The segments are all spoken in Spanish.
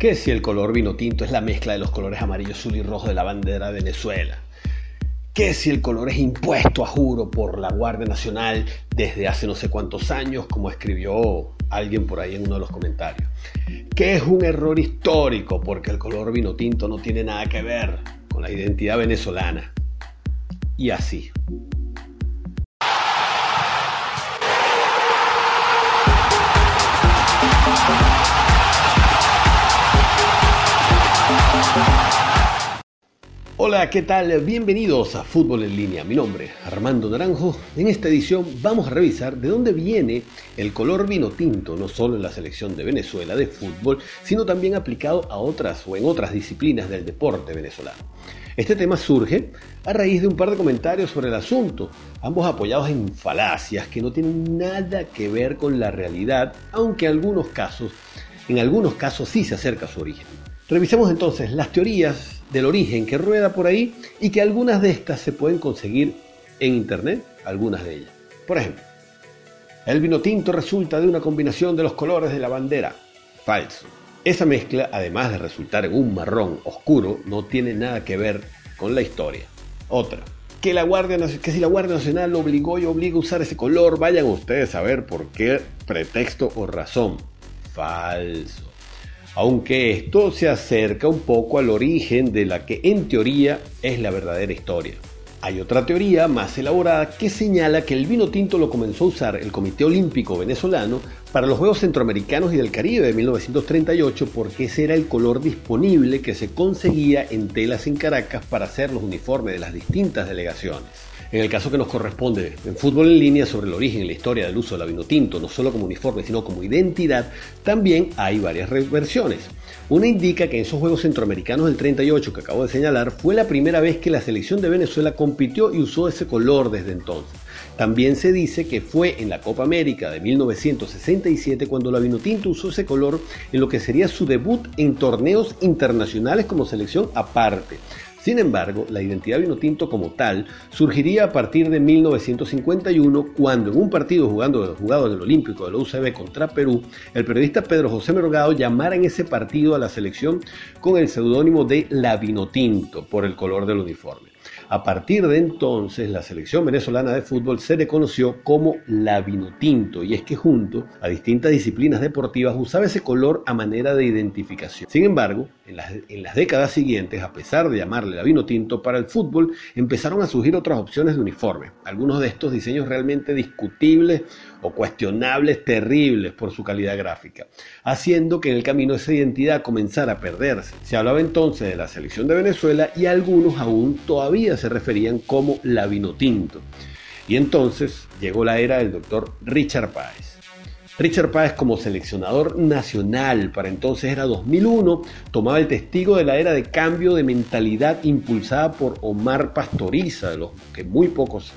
que si el color vino tinto es la mezcla de los colores amarillo, azul y rojo de la bandera de Venezuela, que si el color es impuesto a juro por la Guardia Nacional desde hace no sé cuántos años, como escribió alguien por ahí en uno de los comentarios, que es un error histórico porque el color vino tinto no tiene nada que ver con la identidad venezolana, y así. Hola, ¿qué tal? Bienvenidos a Fútbol en Línea. Mi nombre es Armando Naranjo. En esta edición vamos a revisar de dónde viene el color vino tinto, no solo en la selección de Venezuela de fútbol, sino también aplicado a otras o en otras disciplinas del deporte venezolano. Este tema surge a raíz de un par de comentarios sobre el asunto, ambos apoyados en falacias que no tienen nada que ver con la realidad, aunque en algunos casos sí se acerca a su origen. Revisemos entonces las teorías del origen que rueda por ahí y que algunas de estas se pueden conseguir en internet, algunas de ellas. Por ejemplo, el vino tinto resulta de una combinación de los colores de la bandera. Falso. Esa mezcla, además de resultar en un marrón oscuro, no tiene nada que ver con la historia. Otra. Que si la Guardia Nacional lo obligó y obliga a usar ese color, vayan ustedes a ver por qué pretexto o razón. Falso. Aunque esto se acerca un poco al origen de la que en teoría es la verdadera historia. Hay otra teoría más elaborada que señala que el vino tinto lo comenzó a usar el Comité Olímpico Venezolano para los Juegos Centroamericanos y del Caribe de 1938 porque ese era el color disponible que se conseguía en telas en Caracas para hacer los uniformes de las distintas delegaciones. En el caso que nos corresponde en Fútbol en Línea sobre el origen y la historia del uso de la vinotinto, no solo como uniforme sino como identidad, también hay varias versiones. Una indica que en esos Juegos Centroamericanos del 38 que acabo de señalar fue la primera vez que la selección de Venezuela compitió y usó ese color desde entonces. También se dice que fue en la Copa América de 1967 cuando la vinotinto usó ese color en lo que sería su debut en torneos internacionales como selección aparte. Sin embargo, la identidad vinotinto como tal surgiría a partir de 1951 cuando en un partido jugado en el Olímpico de la UCB contra Perú, el periodista Pedro José Merogado llamara en ese partido a la selección con el seudónimo de La Vinotinto por el color del uniforme. A partir de entonces, la selección venezolana de fútbol se le conoció como la vinotinto, y es que junto a distintas disciplinas deportivas usaba ese color a manera de identificación. Sin embargo, en las décadas siguientes, a pesar de llamarle la vinotinto para el fútbol, empezaron a surgir otras opciones de uniforme. Algunos de estos diseños realmente discutibles o cuestionables, terribles por su calidad gráfica, haciendo que en el camino esa identidad comenzara a perderse. Se hablaba entonces de la selección de Venezuela y algunos aún todavía se referían como la vinotinto. Y entonces llegó la era del doctor Richard Páez. Richard Páez, como seleccionador nacional, para entonces era 2001, tomaba el testigo de la era de cambio de mentalidad impulsada por Omar Pastoriza, de los que muy pocos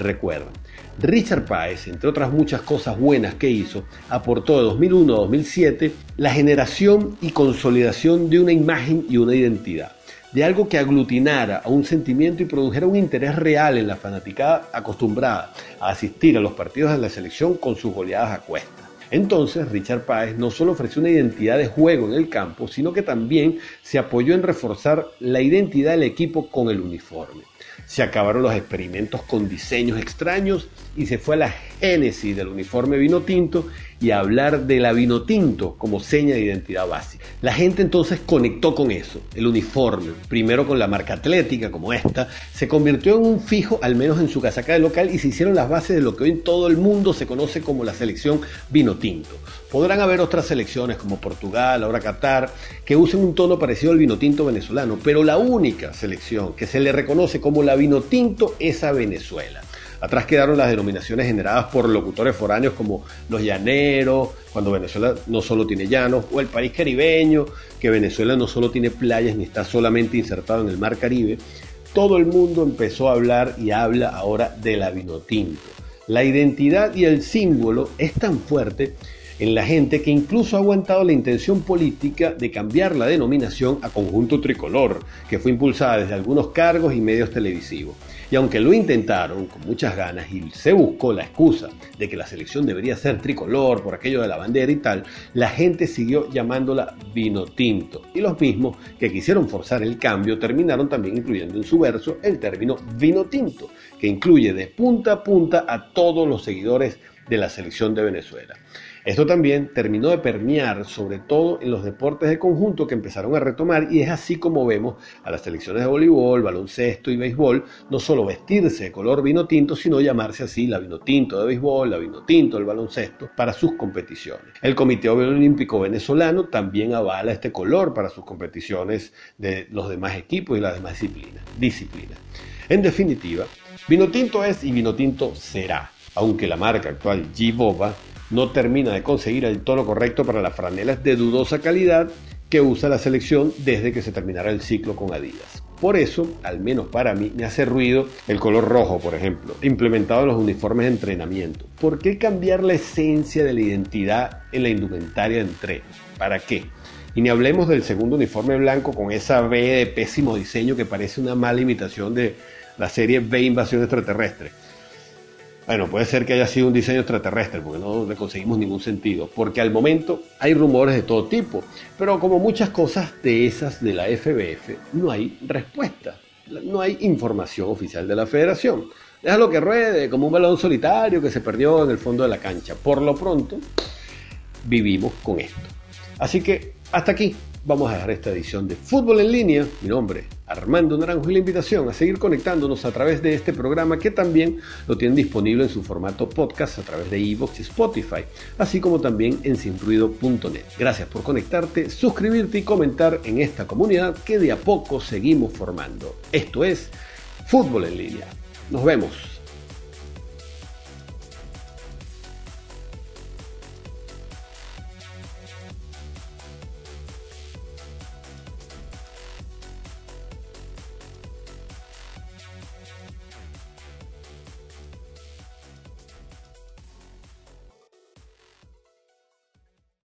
recuerdan. Richard Páez, entre otras muchas cosas buenas que hizo, aportó de 2001 a 2007 la generación y consolidación de una imagen y una identidad, de algo que aglutinara a un sentimiento y produjera un interés real en la fanaticada acostumbrada a asistir a los partidos de la selección con sus goleadas a cuestas. Entonces, Richard Páez no solo ofreció una identidad de juego en el campo, sino que también se apoyó en reforzar la identidad del equipo con el uniforme. Se acabaron los experimentos con diseños extraños y se fue a la génesis del uniforme vinotinto y a hablar de la vinotinto como seña de identidad básica. La gente entonces conectó con eso, el uniforme, primero con la marca atlética como esta, se convirtió en un fijo al menos en su casaca de local y se hicieron las bases de lo que hoy en todo el mundo se conoce como la selección vinotinto. Podrán haber otras selecciones como Portugal, ahora Qatar, que usen un tono parecido al vinotinto venezolano, pero la única selección que se le reconoce como la vinotinto es a Venezuela. Atrás quedaron las denominaciones generadas por locutores foráneos como los llaneros, cuando Venezuela no solo tiene llanos, o el país caribeño, que Venezuela no solo tiene playas ni está solamente insertado en el mar Caribe. Todo el mundo empezó a hablar y habla ahora de la vinotinto. La identidad y el símbolo es tan fuerte en la gente que incluso ha aguantado la intención política de cambiar la denominación a Conjunto Tricolor, que fue impulsada desde algunos cargos y medios televisivos. Y aunque lo intentaron con muchas ganas y se buscó la excusa de que la selección debería ser tricolor por aquello de la bandera y tal, la gente siguió llamándola vino tinto. Y los mismos que quisieron forzar el cambio terminaron también incluyendo en su verso el término vino tinto, que incluye de punta a punta a todos los seguidores de la selección de Venezuela. Esto también terminó de permear, sobre todo en los deportes de conjunto que empezaron a retomar, y es así como vemos a las selecciones de voleibol, baloncesto y béisbol no solo vestirse de color vino tinto, sino llamarse así: la vino tinto de béisbol, la vino tinto del baloncesto, para sus competiciones. El Comité Olímpico Venezolano también avala este color para sus competiciones de los demás equipos y las demás disciplinas. En definitiva, vino tinto es y vino tinto será, aunque la marca actual Givova no termina de conseguir el tono correcto para las franelas de dudosa calidad que usa la selección desde que se terminará el ciclo con Adidas. Por eso, al menos para mí, me hace ruido el color rojo, por ejemplo, implementado en los uniformes de entrenamiento. ¿Por qué cambiar la esencia de la identidad en la indumentaria de entreno? ¿Para qué? Y ni hablemos del segundo uniforme blanco con esa B de pésimo diseño que parece una mala imitación de la serie B Invasión Extraterrestre. Bueno, puede ser que haya sido un diseño extraterrestre, porque no le conseguimos ningún sentido, porque al momento hay rumores de todo tipo, pero como muchas cosas de esas de la FBF, no hay respuesta, no hay información oficial de la federación. Déjalo que ruede como un balón solitario que se perdió en el fondo de la cancha. Por lo pronto, vivimos con esto. Así que hasta aquí vamos a dejar esta edición de Fútbol en Línea. Mi nombre es Armando Naranjo y la invitación a seguir conectándonos a través de este programa, que también lo tienen disponible en su formato podcast a través de iVoox y Spotify, así como también en sinruido.net. Gracias por conectarte, suscribirte y comentar en esta comunidad que de a poco seguimos formando. Esto es Fútbol en Línea. Nos vemos.